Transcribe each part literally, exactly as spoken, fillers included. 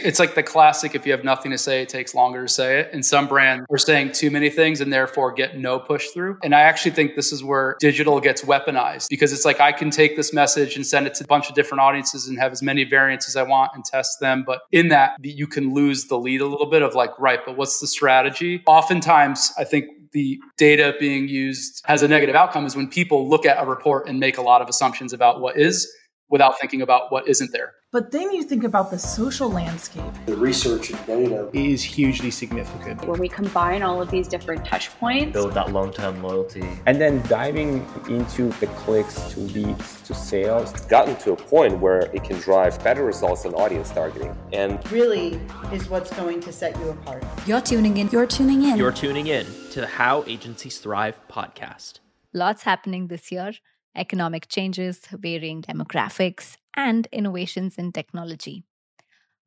It's like the classic, if you have nothing to say, it takes longer to say it. And some brands are saying too many things and therefore get no push through. And I actually think this is where digital gets weaponized, because it's like I can take this message and send it to a bunch of different audiences and have as many variants as I want and test them. But in that, you can lose the lead a little bit of like, right, but what's the strategy? Oftentimes, I think the data being used has a negative outcome is when people look at a report and make a lot of assumptions about what is without thinking about what isn't there. But then you think about the social landscape. The research and data is hugely significant. Where we combine all of these different touch points. Build that long-term loyalty. And then diving into the clicks to leads to sales. It's gotten to a point where it can drive better results in audience targeting. And really is what's going to set you apart. You're tuning in. You're tuning in. You're tuning in to the How Agencies Thrive podcast. Lots happening this year. Economic changes, varying demographics, and innovations in technology.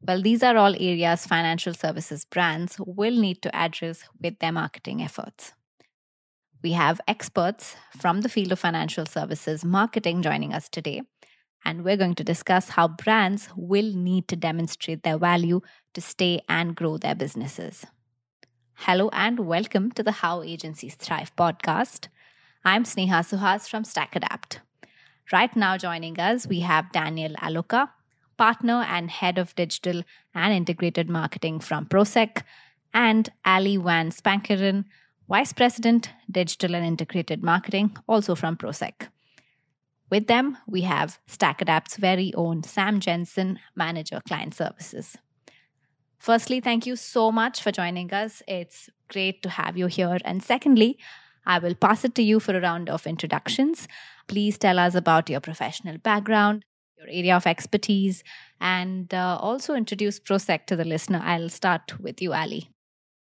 Well, these are all areas financial services brands will need to address with their marketing efforts. We have experts from the field of financial services marketing joining us today, and we're going to discuss how brands will need to demonstrate their value to stay and grow their businesses. Hello and welcome to the How Agencies Thrive podcast. I'm Sneha Suhas from StackAdapt. Right now joining us, we have Daniel Allocca, partner and head of digital and integrated marketing from Prosek, and Ali Van Spankeren, vice president, digital and integrated marketing, also from Prosek. With them, we have StackAdapt's very own Sam Jensen, manager client services. Firstly, thank you so much for joining us. It's great to have you here. And secondly, I will pass it to you for a round of introductions. Please tell us about your professional background, your area of expertise, and uh, also introduce Prosek to the listener. I'll start with you, Ali.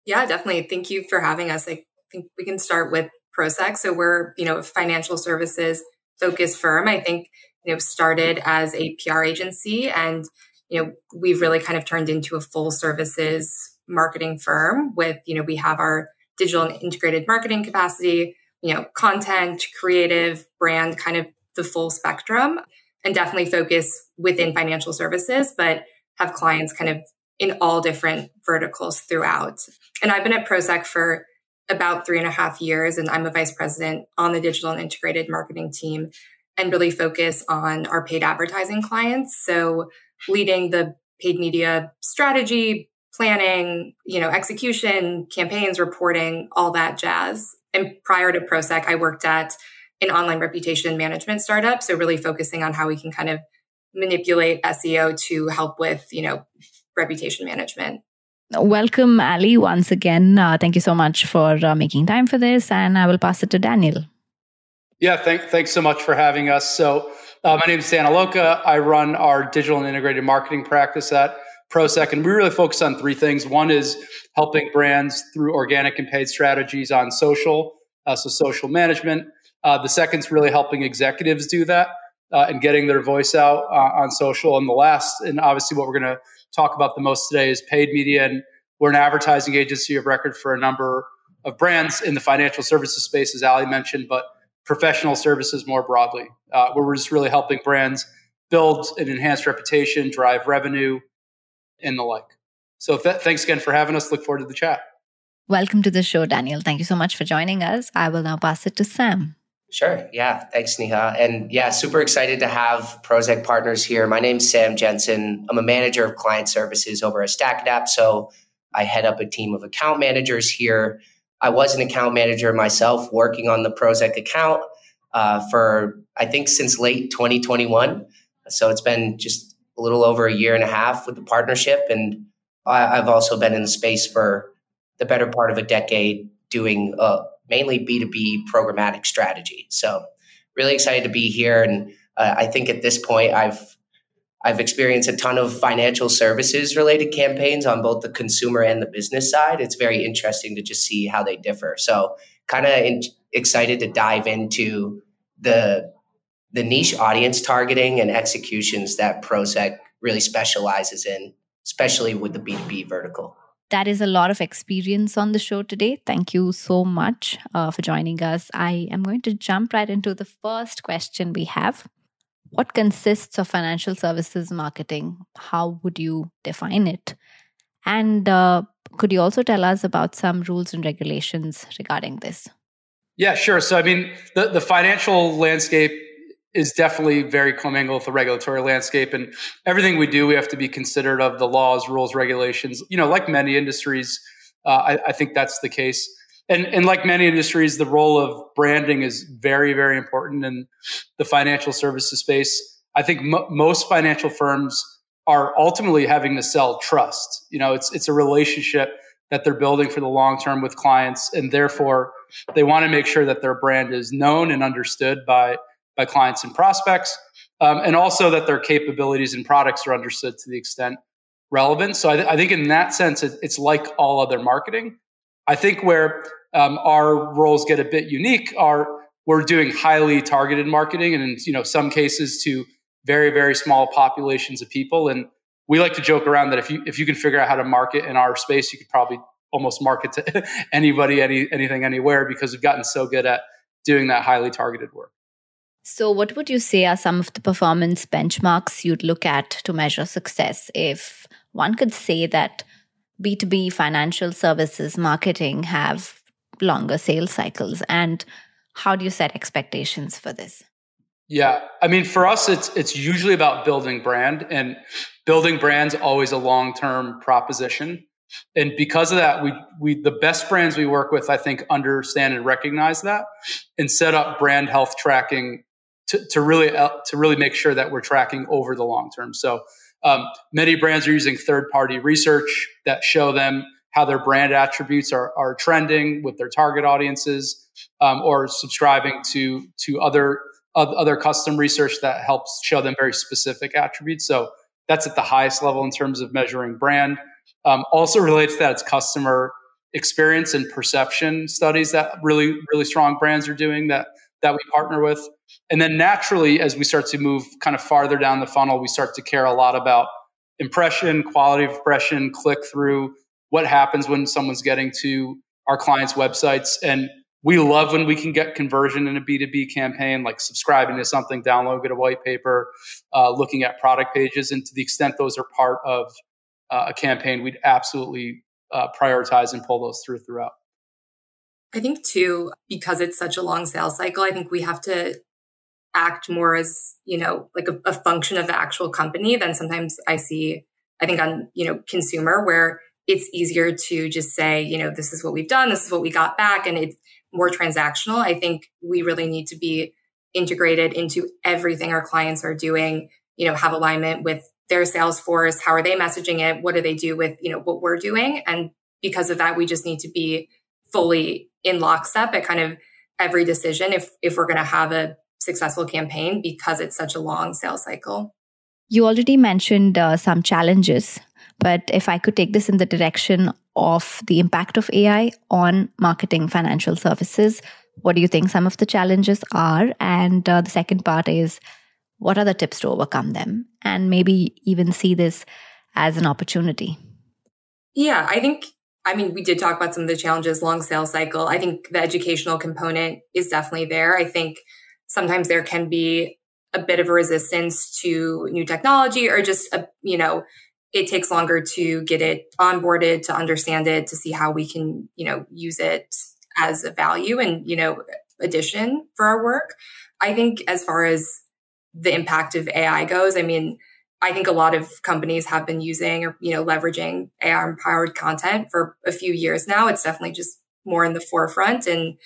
Yeah, definitely. Thank you for having us. I think we can start with Prosek. So we're, you know, a financial services focused firm. I think, you know, started as a P R agency, and, you know, we've really kind of turned into a full services marketing firm with, you know, we have our digital and integrated marketing capacity, you know, content, creative, brand, kind of the full spectrum, and definitely focus within financial services, but have clients kind of in all different verticals throughout. And I've been at Prosek for about three and a half years, and I'm a vice president on the digital and integrated marketing team and really focus on our paid advertising clients. So leading the paid media strategy, planning, you know, execution, campaigns, reporting, all that jazz. And prior to Prosek, I worked at an online reputation management startup. So really focusing on how we can kind of manipulate S E O to help with, you know, reputation management. Welcome, Ali, once again. Uh, thank you so much for uh, making time for this. And I will pass it to Daniel. Yeah, thank, thanks so much for having us. So uh, my name is Dan Allocca. I run our digital and integrated marketing practice at Prosek, and we really focus on three things. One is helping brands through organic and paid strategies on social, uh, so social management. Uh, the second is really helping executives do that uh, and getting their voice out uh, on social. And the last, and obviously what we're going to talk about the most today, is paid media. And we're an advertising agency of record for a number of brands in the financial services space, as Ali mentioned, but professional services more broadly, uh, where we're just really helping brands build an enhanced reputation, drive revenue, and the like. So th- thanks again for having us. Look forward to the chat. Welcome to the show, Daniel. Thank you so much for joining us. I will now pass it to Sam. Sure. Yeah. Thanks, Sneha. And yeah, super excited to have Prosek Partners here. My name's Sam Jensen. I'm a manager of client services over at StackAdapt. So I head up a team of account managers here. I was an account manager myself working on the Prosek account uh, for, I think, since late twenty twenty-one. So it's been just a little over a year and a half with the partnership. And I, I've also been in the space for the better part of a decade doing uh, mainly B two B programmatic strategy. So really excited to be here. And uh, I think at this point, I've I've experienced a ton of financial services related campaigns on both the consumer and the business side. It's very interesting to just see how they differ. So kind of in- excited to dive into the the niche audience targeting and executions that Prosek really specializes in, especially with the B two B vertical. That is a lot of experience on the show today. Thank you so much uh, for joining us. I am going to jump right into the first question we have. what consists of financial services marketing? How would you define it? And uh, could you also tell us about some rules and regulations regarding this? Yeah, sure. So, I mean, the, the financial landscape is definitely very commingled with the regulatory landscape, and everything we do, we have to be considerate of the laws, rules, regulations. You know, like many industries, uh, I, I think that's the case. And, and like many industries, the role of branding is very, very important in the financial services space. I think mo- most financial firms are ultimately having to sell trust. You know, it's it's a relationship that they're building for the long term with clients, and therefore they want to make sure that their brand is known and understood by by clients and prospects, um, and also that their capabilities and products are understood to the extent relevant. So I, th- I think in that sense, it, it's like all other marketing. I think where um, our roles get a bit unique are we're doing highly targeted marketing, and in you know some cases to very, very small populations of people. And we like to joke around that if you if you can figure out how to market in our space, you could probably almost market to anybody, any anything, anywhere, because we've gotten so good at doing that highly targeted work. So what would you say are some of the performance benchmarks you'd look at to measure success? If one could say that B two B financial services marketing have longer sales cycles, and how do you set expectations for this? Yeah, I mean, for us, it's it's usually about building brand, and building brand's always a long-term proposition. And because of that, we we the best brands we work with, I think, understand and recognize that, and set up brand health tracking to to really to really make sure that we're tracking over the long term. So um, many brands are using third-party research that show them how their brand attributes are are trending with their target audiences, um, or subscribing to to other. Of other custom research that helps show them very specific attributes. So that's at the highest level in terms of measuring brand. Um, also related to that, it's customer experience and perception studies that really, really strong brands are doing that that we partner with. And then naturally, as we start to move kind of farther down the funnel, we start to care a lot about impression, quality of impression, click-through, what happens when someone's getting to our clients' websites. And we love when we can get conversion in a B two B campaign, like subscribing to something, downloading a white paper, uh, looking at product pages. And to the extent those are part of uh, a campaign, we'd absolutely uh, prioritize and pull those through throughout. I think too, because it's such a long sales cycle, I think we have to act more as, you know, like a, a function of the actual company than sometimes I see, I think on, you know, consumer, where it's easier to just say, you know, this is what we've done, this is what we got back. And it's more transactional. I think we really need to be integrated into everything our clients are doing, you know, have alignment with their sales force. How are they messaging it? What do they do with, you know, what we're doing? And because of that, we just need to be fully in lockstep at kind of every decision if, if we're going to have a successful campaign, because it's such a long sales cycle. You already mentioned uh, some challenges, but if I could take this in the direction of the impact of A I on marketing financial services, what do you think some of the challenges are? And uh, the second part is, what are the tips to overcome them? And maybe even see this as an opportunity. Yeah, I think, I mean, we did talk about some of the challenges, long sales cycle. I think the educational component is definitely there. I think sometimes there can be a bit of a resistance to new technology, or just, a, you know, it takes longer to get it onboarded, to understand it, to see how we can, you know, use it as a value and, you know, addition for our work. I think as far as the impact of A I goes, I mean, I think a lot of companies have been using or, you know, leveraging A I-empowered content for a few years now. It's definitely just more in the forefront. And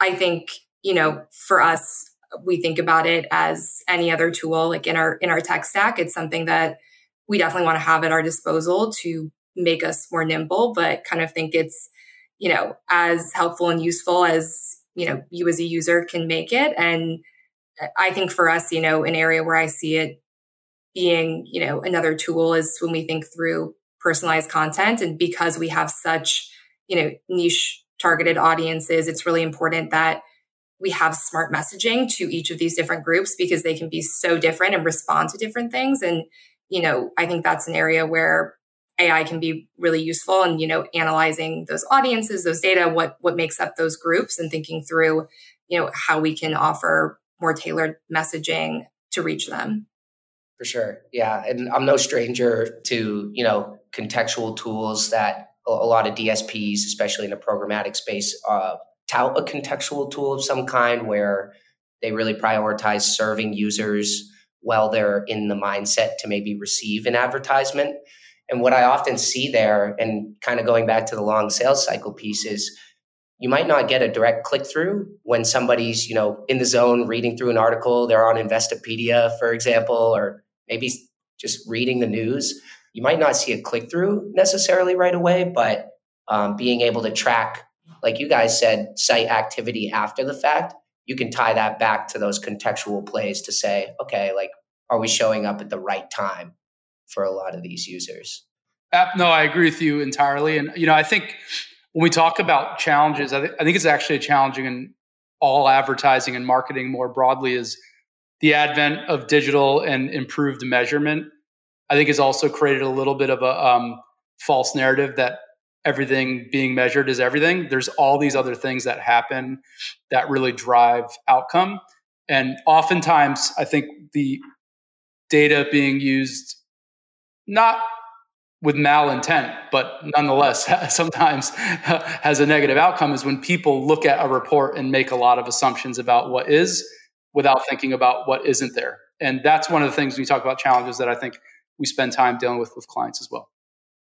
I think, you know, for us, we think about it as any other tool, like in our in our tech stack. It's something that we definitely want to have at our disposal to make us more nimble, but kind of think it's, you know, as helpful and useful as, you know, you as a user can make it. And I think for us, you know, an area where I see it being, you know, another tool is when we think through personalized content. And because we have such, you know, niche targeted audiences, it's really important that we have smart messaging to each of these different groups, because they can be so different and respond to different things. And you know, I think that's an area where A I can be really useful, and, you know, analyzing those audiences, those data, what, what makes up those groups, and thinking through, you know, how we can offer more tailored messaging to reach them. For sure. Yeah. And I'm no stranger to, you know, contextual tools that a lot of D S Ps, especially in the programmatic space, uh, tout a contextual tool of some kind where they really prioritize serving users while they're in the mindset to maybe receive an advertisement. And what I often see there, and kind of going back to the long sales cycle piece, is you might not get a direct click through when somebody's, you know, in the zone reading through an article. They're on Investopedia, for example, or maybe just reading the news. You might not see a click through necessarily right away, but um, being able to track, like you guys said, site activity after the fact, you can tie that back to those contextual plays to say, okay, like, are we showing up at the right time for a lot of these users? Uh, no, I agree with you entirely. And, you know, I think when we talk about challenges, I, th- I think it's actually challenging in all advertising and marketing more broadly is the advent of digital and improved measurement. I think it's also created a little bit of a um, false narrative that everything being measured is everything. There's all these other things that happen that really drive outcome. And oftentimes, I think the data being used, not with malintent, but nonetheless, sometimes has a negative outcome, is when people look at a report and make a lot of assumptions about what is without thinking about what isn't there. And that's one of the things when you talk about challenges that I think we spend time dealing with with clients as well.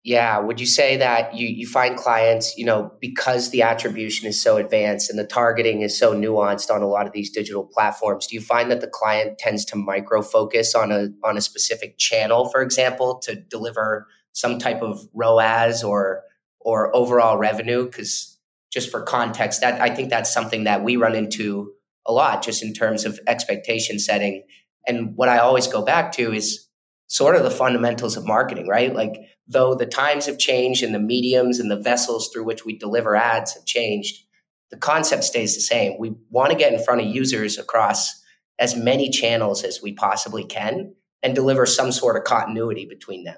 Yeah. Would you say that you, you find clients, you know, because the attribution is so advanced and the targeting is so nuanced on a lot of these digital platforms, do you find that the client tends to micro focus on a on a specific channel, for example, to deliver some type of R O A S or or overall revenue? Because just for context, that I think that's something that we run into a lot, just in terms of expectation setting. And what I always go back to is sort of the fundamentals of marketing, right? Like, though the times have changed and the mediums and the vessels through which we deliver ads have changed, the concept stays the same. We want to get in front of users across as many channels as we possibly can and deliver some sort of continuity between them.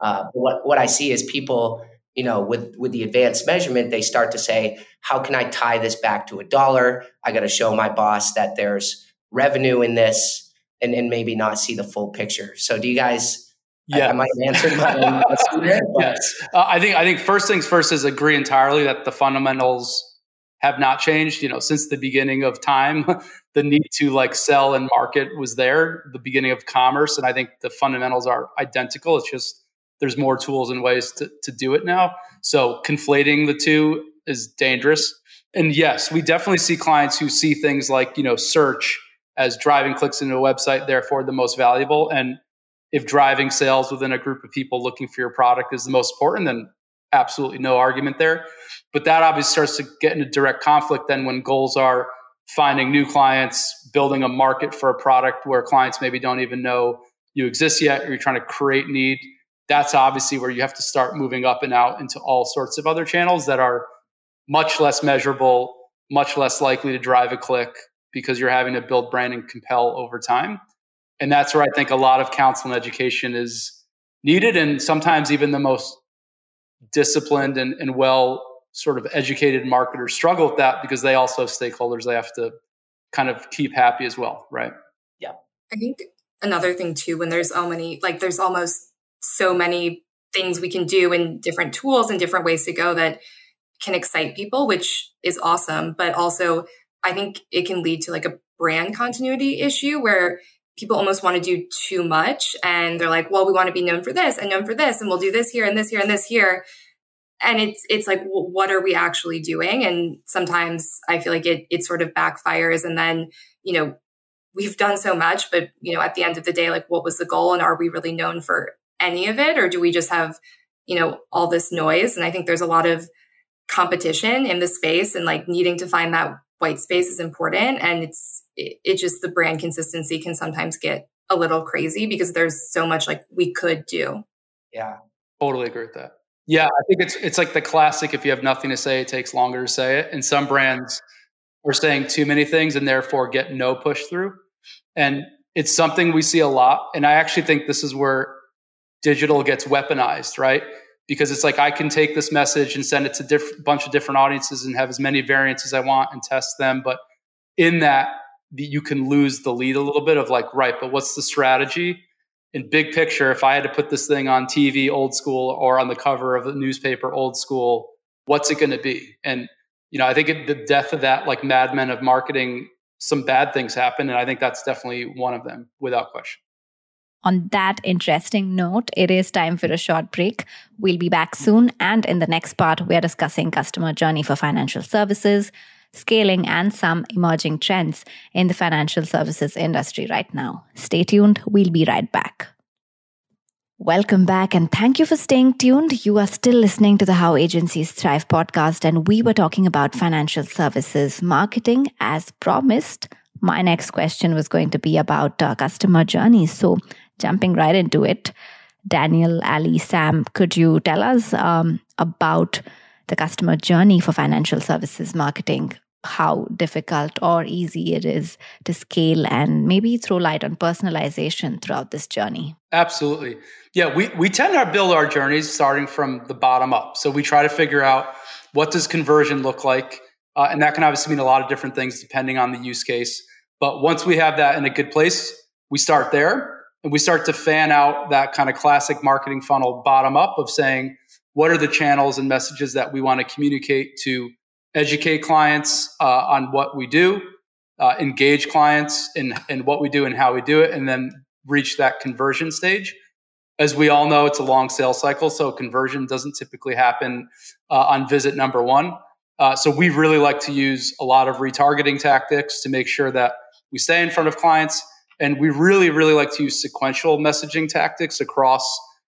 Uh, what, what I see is people, you know, with, with the advanced measurement, they start to say, how can I tie this back to a dollar? I got to show my boss that there's revenue in this. And, and maybe not see the full picture. So do you guys, yeah. I, I might answer my own question. Yes. Uh, I think, I think first things first is agree entirely that the fundamentals have not changed. You know, since the beginning of time, the need to like sell and market was there, the beginning of commerce. And I think the fundamentals are identical. It's just, there's more tools and ways to, to do it now. So conflating the two is dangerous. And yes, we definitely see clients who see things like, you know, search as driving clicks into a website, therefore the most valuable. And if driving sales within a group of people looking for your product is the most important, then absolutely no argument there. But that obviously starts to get into direct conflict then when goals are finding new clients, building a market for a product where clients maybe don't even know you exist yet, or you're trying to create need. That's obviously where you have to start moving up and out into all sorts of other channels that are much less measurable, much less likely to drive a click, because you're having to build brand and compel over time. And that's where I think a lot of counsel and education is needed. And sometimes even the most disciplined and, and well sort of educated marketers struggle with that because they also have stakeholders they have to kind of keep happy as well, right? Yeah. I think another thing too, when there's so many, like there's almost so many things we can do and different tools and different ways to go that can excite people, which is awesome, but also I think it can lead to like a brand continuity issue where people almost want to do too much and they're like, well, we want to be known for this and known for this, and we'll do this here and this here and this here. And it's it's like, well, what are we actually doing? And sometimes I feel like it it sort of backfires. And then, you know, we've done so much, but, you know, at the end of the day, like, what was the goal? And are we really known for any of it? Or do we just have, you know, all this noise? And I think there's a lot of competition in the space, and like needing to find that white space is important. And it's it, it just the brand consistency can sometimes get a little crazy because there's so much like we could do. Yeah, totally agree with that. Yeah, I think it's it's like the classic, if you have nothing to say, it takes longer to say it. And some brands are saying too many things and therefore get no push through. And it's something we see a lot. And I actually think this is where digital gets weaponized, right? Because it's like, I can take this message and send it to a diff- bunch of different audiences and have as many variants as I want and test them. But in that, you can lose the lead a little bit of like, right, but what's the strategy? In big picture, if I had to put this thing on T V, old school, or on the cover of a newspaper, old school, what's it going to be? And, you know, I think at the death of that, like Mad Men of marketing, some bad things happen. And I think that's definitely one of them without question. On that interesting note, it is time for a short break. We'll be back soon. And in the next part, we are discussing customer journey for financial services, scaling, and some emerging trends in the financial services industry right now. Stay tuned. We'll be right back. Welcome back and thank you for staying tuned. You are still listening to the How Agencies Thrive podcast, and we were talking about financial services marketing as promised. My next question was going to be about uh, customer journeys. So jumping right into it, Daniel, Ali, Sam, could you tell us um, about the customer journey for financial services marketing, how difficult or easy it is to scale, and maybe throw light on personalization throughout this journey? Absolutely. Yeah, we, we tend to build our journeys starting from the bottom up. So we try to figure out, what does conversion look like? Uh, and that can obviously mean a lot of different things depending on the use case. But once we have that in a good place, we start there and we start to fan out that kind of classic marketing funnel bottom up of saying, what are the channels and messages that we want to communicate to educate clients uh, on what we do, uh, engage clients in, in what we do and how we do it, and then reach that conversion stage. As we all know, it's a long sales cycle, so conversion doesn't typically happen uh, on visit number one. Uh, so we really like to use a lot of retargeting tactics to make sure that we stay in front of clients. And we really, really like to use sequential messaging tactics across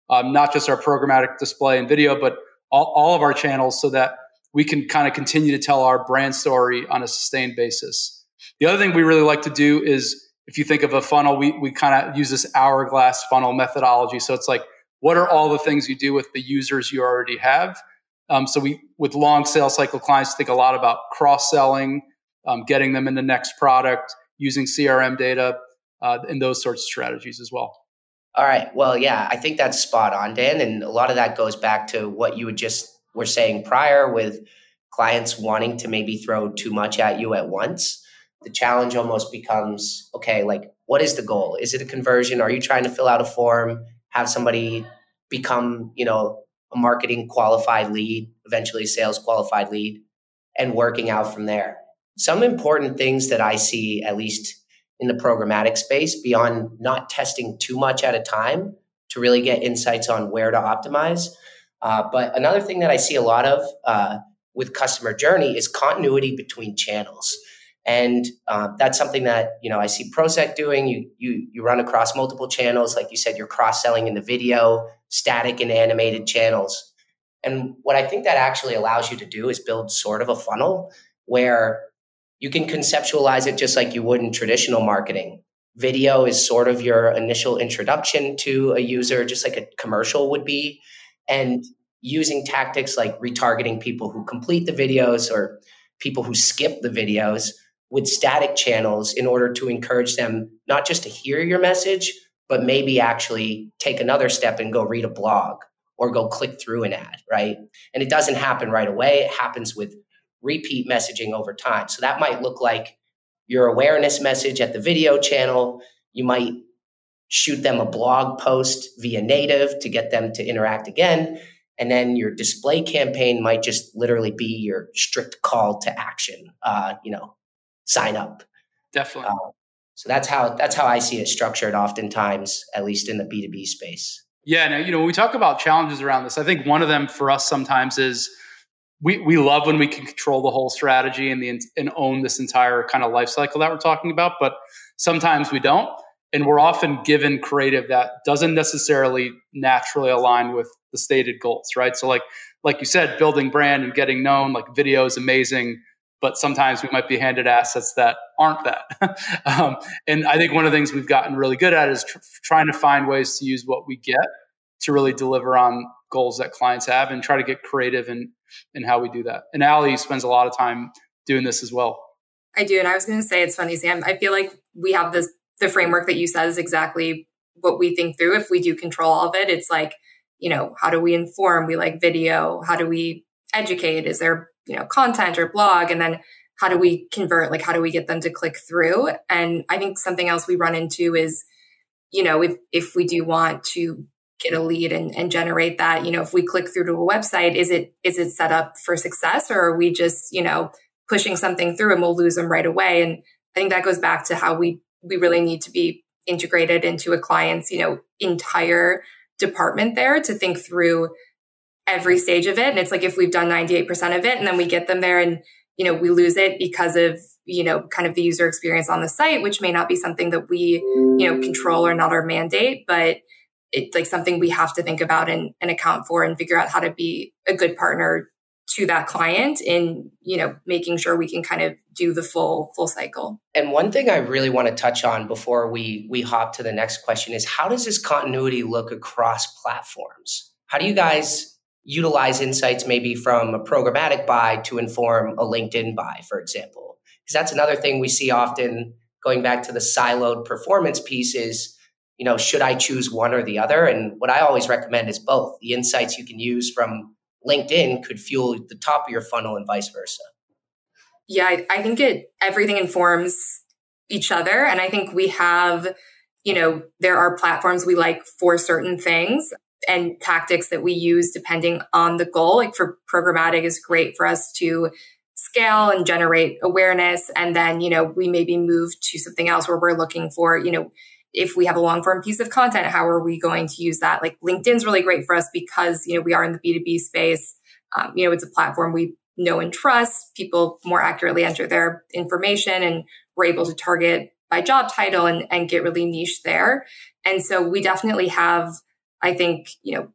um, not just our programmatic display and video, but all, all of our channels so that we can kind of continue to tell our brand story on a sustained basis. The other thing we really like to do is, if you think of a funnel, we, we kind of use this hourglass funnel methodology. So it's like, what are all the things you do with the users you already have? Um, so we, with long sales cycle clients, think a lot about cross-selling, um, getting them in the next product, using C R M data, uh, and those sorts of strategies as well. All right. Well, yeah, I think that's spot on, Dan. And a lot of that goes back to what you would just were saying prior with clients wanting to maybe throw too much at you at once. The challenge almost becomes, okay, like, what is the goal? Is it a conversion? Are you trying to fill out a form, have somebody become, you know, a marketing qualified lead, eventually a sales qualified lead, and working out from there? Some important things that I see, at least in the programmatic space, beyond not testing too much at a time to really get insights on where to optimize. Uh, but another thing that I see a lot of uh, with customer journey is continuity between channels. And uh, that's something that, you know, I see Prosek doing. You, you, you run across multiple channels. Like you said, you're cross-selling in the video, static and animated channels. And what I think that actually allows you to do is build sort of a funnel where you can conceptualize it just like you would in traditional marketing. Video is sort of your initial introduction to a user, just like a commercial would be. And using tactics like retargeting people who complete the videos or people who skip the videos with static channels in order to encourage them not just to hear your message, but maybe actually take another step and go read a blog or go click through an ad, right? And it doesn't happen right away. It happens with repeat messaging over time. So that might look like your awareness message at the video channel. You might shoot them a blog post via native to get them to interact again. And then your display campaign might just literally be your strict call to action, uh, you know, sign up. Definitely. Uh, so that's how that's how I see it structured oftentimes, at least in the B two B space. Yeah. Now, you know, when we talk about challenges around this, I think one of them for us sometimes is we, we love when we can control the whole strategy and the and own this entire kind of life cycle that we're talking about. But sometimes we don't. And we're often given creative that doesn't necessarily naturally align with the stated goals, right? So like like you said, building brand and getting known, like video is amazing, but sometimes we might be handed assets that aren't that. um, and I think one of the things we've gotten really good at is tr- trying to find ways to use what we get to really deliver on goals that clients have and try to get creative in, in how we do that. And Ali spends a lot of time doing this as well. I do. And I was going to say, it's funny, Sam, I feel like we have this, the framework that you said is exactly what we think through. If we do control all of it, it's like, you know, how do we inform? We like video. How do we educate? Is there, you know, content or blog? And then how do we convert? Like, how do we get them to click through? And I think something else we run into is, you know, if, if we do want to get a lead and, and generate that, you know, if we click through to a website, is it, is it set up for success, or are we just, you know, pushing something through and we'll lose them right away? And I think that goes back to how we, we really need to be integrated into a client's, you know, entire department there to think through every stage of it. And it's like, if we've done ninety-eight percent of it and then we get them there and, you know, we lose it because of, you know, kind of the user experience on the site, which may not be something that we, you know, control or not our mandate, but it's like something we have to think about and, and account for and figure out how to be a good partner to that client in, you know, making sure we can kind of do the full, full cycle. And one thing I really want to touch on before we, we hop to the next question is, how does this continuity look across platforms? How do you guys utilize insights maybe from a programmatic buy to inform a LinkedIn buy, for example? Because that's another thing we see often, going back to the siloed performance piece, is, you know, should I choose one or the other? And what I always recommend is both. The insights you can use from LinkedIn could fuel the top of your funnel and vice versa. Yeah, I, I think it everything informs each other. And I think we have, you know, there are platforms we like for certain things and tactics that we use depending on the goal. Like for programmatic is great for us to scale and generate awareness. And then, you know, we maybe move to something else where we're looking for, you know, if we have a long form piece of content, how are we going to use that? Like LinkedIn's really great for us because, you know, we are in the B two B space. Um, you know, it's a platform we know and trust. People more accurately enter their information and we're able to target by job title and, and get really niche there. And so we definitely have, I think, you know,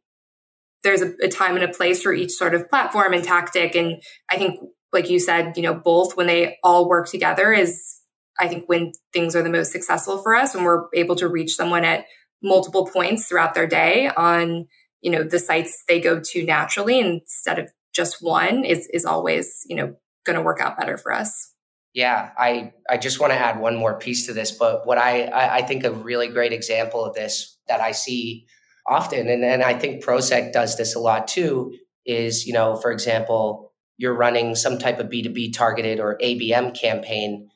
there's a, a time and a place for each sort of platform and tactic. And I think, like you said, you know, both when they all work together is, I think, when things are the most successful for us, and we're able to reach someone at multiple points throughout their day on, you know, the sites they go to naturally instead of just one, is is always, you know, going to work out better for us. Yeah, I, I just want to add one more piece to this, but what I, I, I think a really great example of this that I see often, and, and I think Prosek does this a lot too, is, you know, for example, you're running some type of B two B targeted or A B M campaign.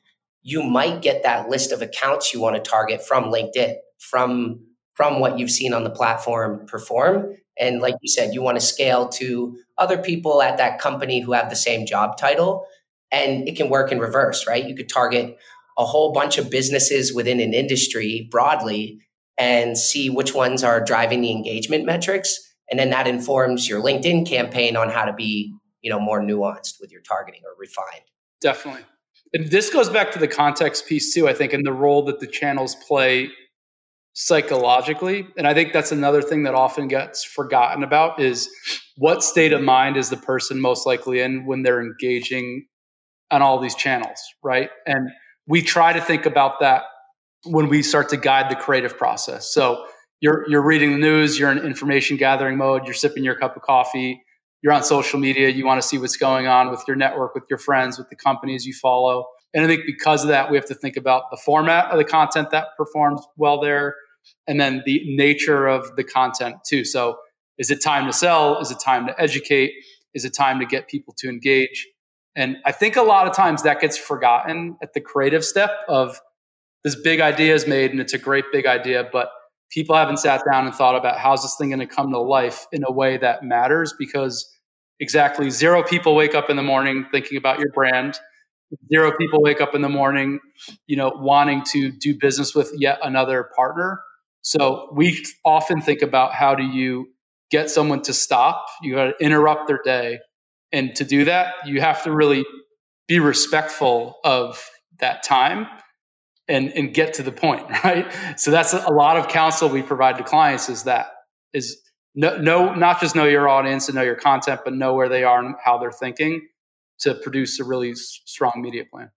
You might get that list of accounts you want to target from LinkedIn, from, from what you've seen on the platform perform. And like you said, you want to scale to other people at that company who have the same job title, and it can work in reverse, right? You could target a whole bunch of businesses within an industry broadly and see which ones are driving the engagement metrics. And then that informs your LinkedIn campaign on how to be, you know, more nuanced with your targeting or refined. Definitely. And this goes back to the context piece too, I think, and the role that the channels play psychologically. And I think that's another thing that often gets forgotten about, is what state of mind is the person most likely in when they're engaging on all these channels, right? And we try to think about that when we start to guide the creative process. So you're you're reading the news, you're in information gathering mode, you're sipping your cup of coffee, you're on social media, you want to see what's going on with your network, with your friends, with the companies you follow. And I think because of that, we have to think about the format of the content that performs well there, and then the nature of the content too. So is it time to sell? Is it time to educate? Is it time to get people to engage? And I think a lot of times that gets forgotten at the creative step of this big idea is made, and it's a great big idea, but people haven't sat down and thought about how's this thing going to come to life in a way that matters, because exactly zero people wake up in the morning thinking about your brand. Zero people wake up in the morning, you know, wanting to do business with yet another partner. So we often think about, how do you get someone to stop? You got to interrupt their day. And to do that, you have to really be respectful of that time. And, and get to the point, right? So that's a lot of counsel we provide to clients, is that is no, no, not just know your audience and know your content, but know where they are and how they're thinking to produce a really strong media plan.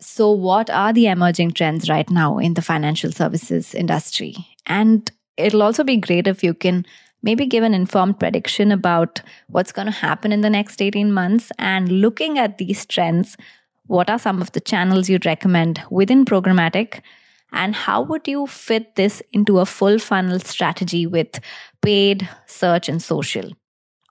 So what are the emerging trends right now in the financial services industry? And it'll also be great if you can maybe give an informed prediction about what's going to happen in the next eighteen months. And looking at these trends, what are some of the channels you'd recommend within programmatic? And how would you fit this into a full funnel strategy with paid, search, and social?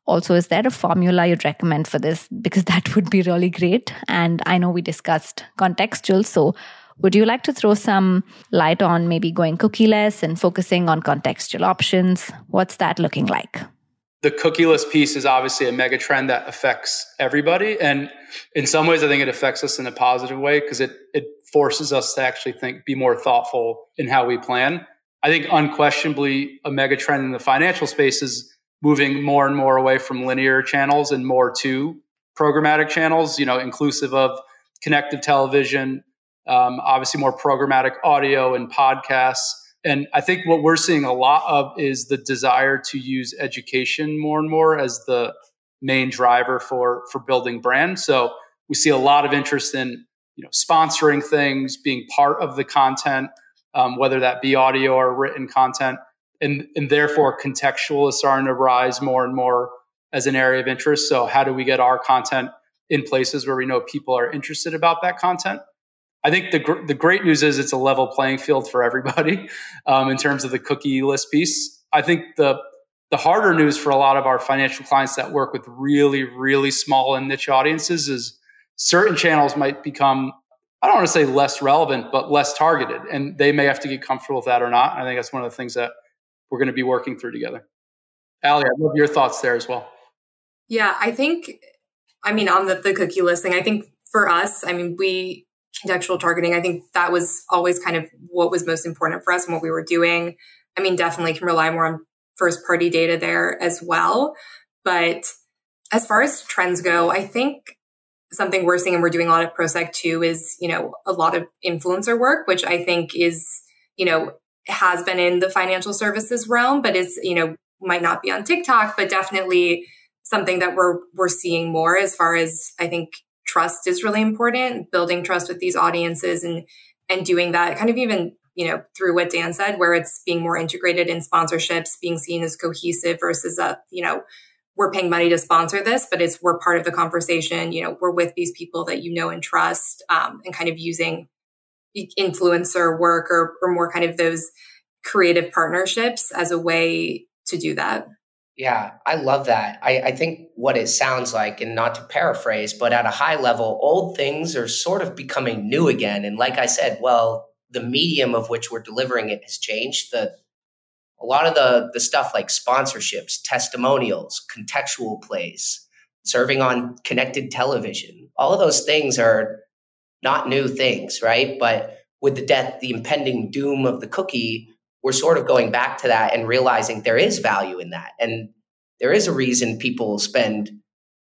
Also, is there a formula you'd recommend for this? Because that would be really great. And I know we discussed contextual. So would you like to throw some light on maybe going cookieless and focusing on contextual options? What's that looking like? The cookieless piece is obviously a mega trend that affects everybody. And in some ways, I think it affects us in a positive way because it it forces us to actually think, be more thoughtful in how we plan. I think unquestionably, a mega trend in the financial space is moving more and more away from linear channels and more to programmatic channels, you know, inclusive of connected television, um, obviously more programmatic audio and podcasts. And I think what we're seeing a lot of is the desire to use education more and more as the main driver for, for building brand. So we see a lot of interest in, you know, sponsoring things, being part of the content, um, whether that be audio or written content. And, and therefore, contextual is starting to rise more and more as an area of interest. So how do we get our content in places where we know people are interested about that content? I think the gr- the great news is it's a level playing field for everybody um, in terms of the cookieless piece. I think the the harder news for a lot of our financial clients that work with really, really small and niche audiences is certain channels might become, I don't want to say less relevant, but less targeted. And they may have to get comfortable with that or not. I think that's one of the things that we're going to be working through together. Ali, I love your thoughts there as well. Yeah, I think, I mean, on the, the cookieless thing, I think for us, I mean, we, contextual targeting, I think that was always kind of what was most important for us and what we were doing. I mean, definitely can rely more on first party data there as well. But as far as trends go, I think something we're seeing and we're doing a lot of Prosek too is, you know, a lot of influencer work, which I think is, you know, has been in the financial services realm, but it's, you know, might not be on TikTok, but definitely something that we're, we're seeing more as far as I think trust is really important, building trust with these audiences and, and doing that kind of even, you know, through what Dan said, where it's being more integrated in sponsorships, being seen as cohesive versus a, you know, we're paying money to sponsor this, but it's, we're part of the conversation, you know, we're with these people that you know and trust, um, and kind of using influencer work or, or more kind of those creative partnerships as a way to do that. Yeah, I love that. I, I think what it sounds like, and not to paraphrase, but at a high level, old things are sort of becoming new again. And like I said, well, the medium of which we're delivering it has changed. The a lot of the, the stuff like sponsorships, testimonials, contextual plays, serving on connected television, all of those things are not new things, right? But with the death, the impending doom of the cookie, we're sort of going back to that and realizing there is value in that. And there is a reason people spend,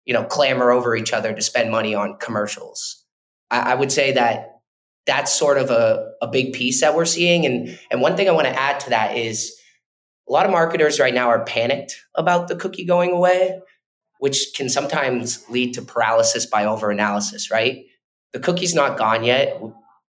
you know, clamor over each other to spend money on commercials. I, I would say that that's sort of a, a big piece that we're seeing. And, and one thing I want to add to that is a lot of marketers right now are panicked about the cookie going away, which can sometimes lead to paralysis by overanalysis, right? The cookie's not gone yet.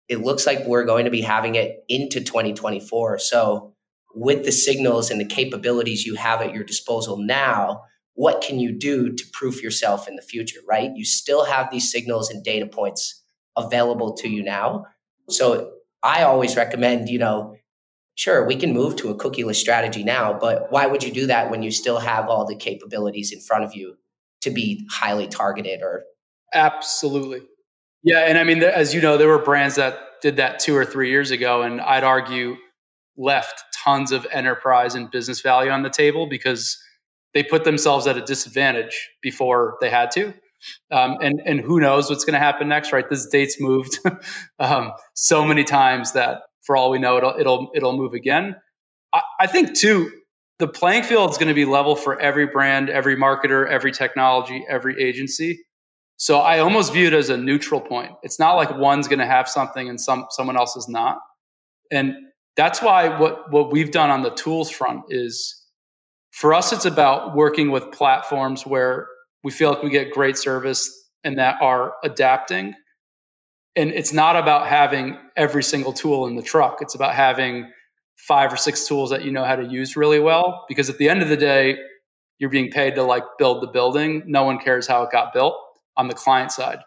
It looks like we're going to be having it into twenty twenty-four. So with the signals and the capabilities you have at your disposal now, what can you do to proof yourself in the future, right? You still have these signals and data points available to you now. So I always recommend, you know, sure, we can move to a cookieless strategy now, but why would you do that when you still have all the capabilities in front of you to be highly targeted or? Absolutely. Yeah. And I mean, as you know, there were brands that did that two or three years ago, and I'd argue left tons of enterprise and business value on the table because they put themselves at a disadvantage before they had to. Um, and, and who knows what's going to happen next, right? This date's moved um, so many times that for all we know, it'll, it'll, it'll move again. I, I think too, the playing field is going to be level for every brand, every marketer, every technology, every agency. So I almost view it as a neutral point. It's not like one's going to have something and some someone else is not. And that's why what, what we've done on the tools front is, for us, it's about working with platforms where we feel like we get great service and that are adapting. And it's not about having every single tool in the truck. It's about having five or six tools that you know how to use really well. Because at the end of the day, you're being paid to like build the building. No one cares how it got built on the client side.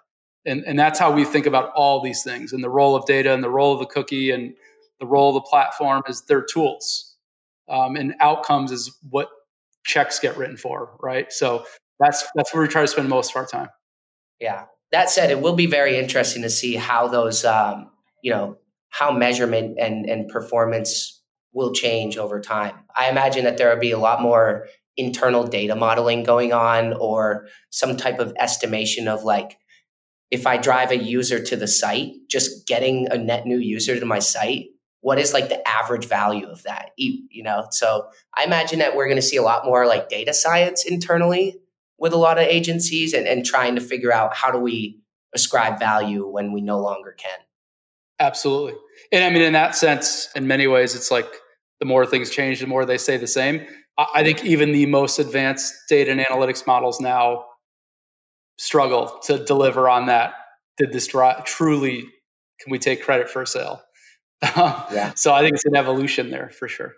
And, and that's how we think about all these things, and the role of data and the role of the cookie and the role of the platform is their tools. Um, and outcomes is what checks get written for, right? So that's that's where we try to spend most of our time. Yeah. That said, it will be very interesting to see how those, um, you know, how measurement and, and performance will change over time. I imagine that there will be a lot more internal data modeling going on, or some type of estimation of like, if I drive a user to the site, just getting a net new user to my site, what is like the average value of that? You know, so I imagine that we're going to see a lot more like data science internally with a lot of agencies, and, and trying to figure out how do we ascribe value when we no longer can. Absolutely. And I mean, in that sense, in many ways, it's like the more things change, the more they stay the same. I think even the most advanced data and analytics models now struggle to deliver on that. Did this dry, truly, can we take credit for a sale? Yeah. So I think it's an evolution there for sure.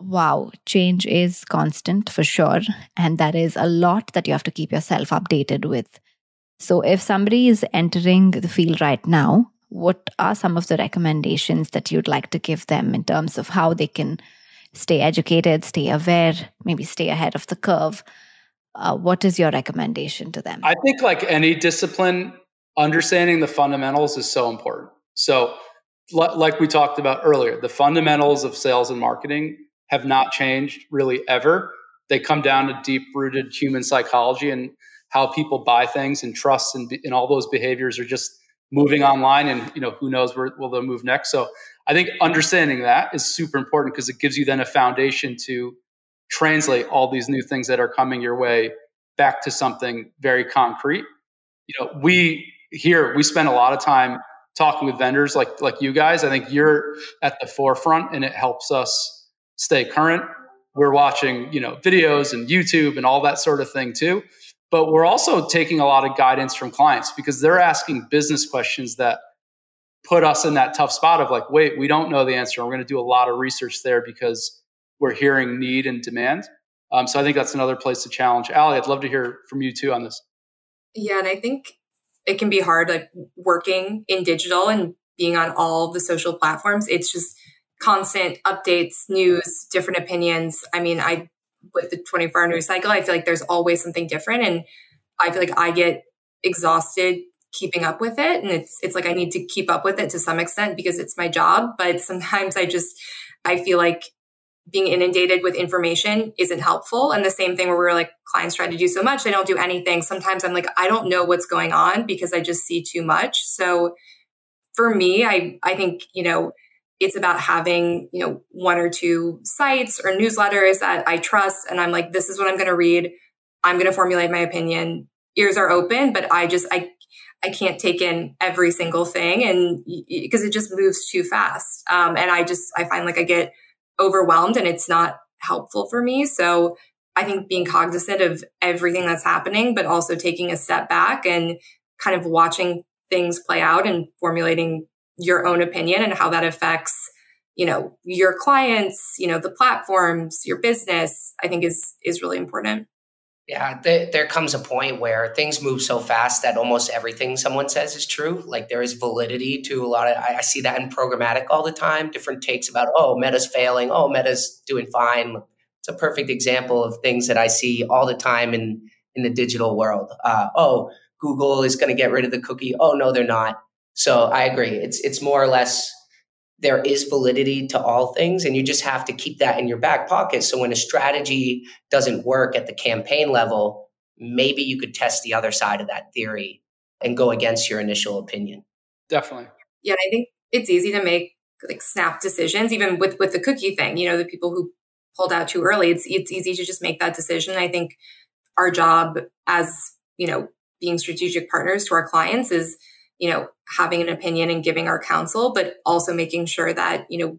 Wow. Change is constant for sure. And that is a lot that you have to keep yourself updated with. So if somebody is entering the field right now, what are some of the recommendations that you'd like to give them in terms of how they can stay educated, stay aware, maybe stay ahead of the curve? Uh, what is your recommendation to them? I think like any discipline, understanding the fundamentals is so important. So l- like we talked about earlier, the fundamentals of sales and marketing have not changed really ever. They come down to deep-rooted human psychology and how people buy things and trust, and, and all those behaviors are just moving online, and you know, who knows where will they move next. So I think understanding that is super important, because it gives you then a foundation to translate all these new things that are coming your way back to something very concrete. You know, we here, we spend a lot of time talking with vendors like, like you guys. I think you're at the forefront, and it helps us stay current. We're watching, you know, videos and YouTube and all that sort of thing too. But we're also taking a lot of guidance from clients, because they're asking business questions that put us in that tough spot of like, wait, we don't know the answer. We're going to do a lot of research there because we're hearing need and demand. Um, so I think that's another place to challenge. Ali, I'd love to hear from you too on this. Yeah, and I think it can be hard, like working in digital and being on all the social platforms. It's just constant updates, news, different opinions. I mean, I... with the twenty-four hour news cycle, I feel like there's always something different. And I feel like I get exhausted keeping up with it. And it's it's like I need to keep up with it to some extent because it's my job. But sometimes I just, I feel like being inundated with information isn't helpful. And the same thing where we're like, clients try to do so much, they don't do anything. Sometimes I'm like, I don't know what's going on because I just see too much. So for me, I I think, you know, it's about having, you know, one or two sites or newsletters that I trust. And I'm like, this is what I'm going to read. I'm going to formulate my opinion. Ears are open, but I just, I, I can't take in every single thing, and because it just moves too fast. Um, and I just, I find like I get overwhelmed, and it's not helpful for me. So I think being cognizant of everything that's happening, but also taking a step back and kind of watching things play out and formulating your own opinion and how that affects, you know, your clients, you know, the platforms, your business, I think is, is really important. Yeah. Th- there comes a point where things move so fast that almost everything someone says is true. Like there is validity to a lot of, I, I see that in programmatic all the time, different takes about, oh, Meta's failing. Oh, Meta's doing fine. It's a perfect example of things that I see all the time in, in the digital world. Uh, oh, Google is going to get rid of the cookie. Oh, no, they're not. So I agree. It's it's more or less, there is validity to all things, and you just have to keep that in your back pocket. So when a strategy doesn't work at the campaign level, maybe you could test the other side of that theory and go against your initial opinion. Definitely. Yeah, I think it's easy to make like snap decisions, even with, with the cookie thing. You know, the people who pulled out too early, it's it's easy to just make that decision. I think our job as, you know, being strategic partners to our clients is, you know, having an opinion and giving our counsel, but also making sure that, you know,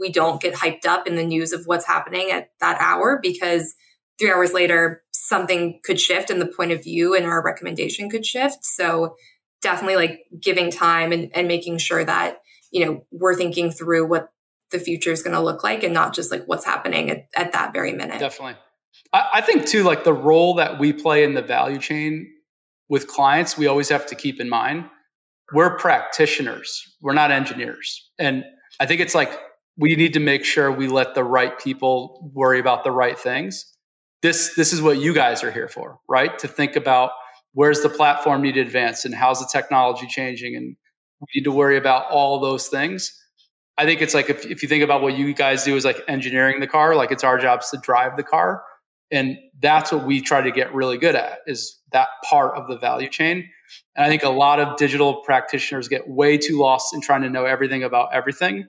we don't get hyped up in the news of what's happening at that hour, because three hours later, something could shift and the point of view and our recommendation could shift. So definitely like giving time and, and making sure that, you know, we're thinking through what the future is going to look like and not just like what's happening at, at that very minute. Definitely. I, I think too, like the role that we play in the value chain with clients, we always have to keep in mind. We're practitioners. We're not engineers. And I think it's like, we need to make sure we let the right people worry about the right things. this this is what you guys are here for, right? To think about where's the platform need to advance and how's the technology changing, and we need to worry about all those things. I think it's like, if, if you think about what you guys do is like engineering the car, like it's our jobs to drive the car. And that's what we try to get really good at, is that part of the value chain. And I think a lot of digital practitioners get way too lost in trying to know everything about everything,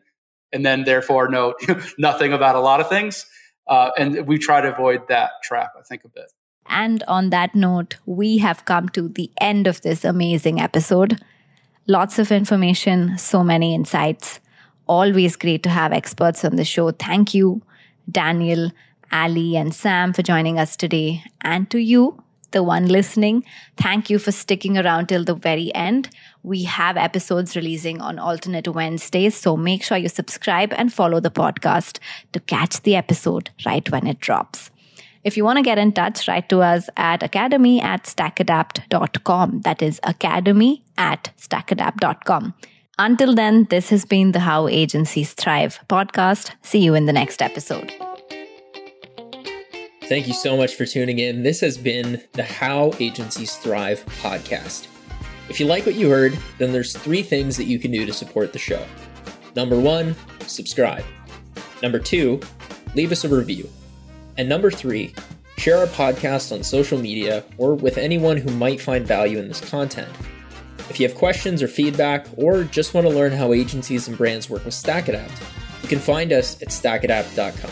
and then therefore know nothing about a lot of things. Uh, and we try to avoid that trap, I think, a bit. And on that note, we have come to the end of this amazing episode. Lots of information, so many insights. Always great to have experts on the show. Thank you, Daniel, Ali, and Sam, for joining us today. And to you, the one listening, thank you for sticking around till the very end. We have episodes releasing on alternate Wednesdays, so make sure you subscribe and follow the podcast to catch the episode right when it drops. If you want to get in touch, write to us at academy at stackadapt dot com. That is academy at stackadapt dot com. Until then, this has been the How Agencies Thrive podcast. See you in the next episode. Thank you so much for tuning in. This has been the How Agencies Thrive podcast. If you like what you heard, then there's three things that you can do to support the show. Number one, subscribe. Number two, leave us a review. And number three, share our podcast on social media or with anyone who might find value in this content. If you have questions or feedback, or just want to learn how agencies and brands work with StackAdapt, you can find us at stack adapt dot com.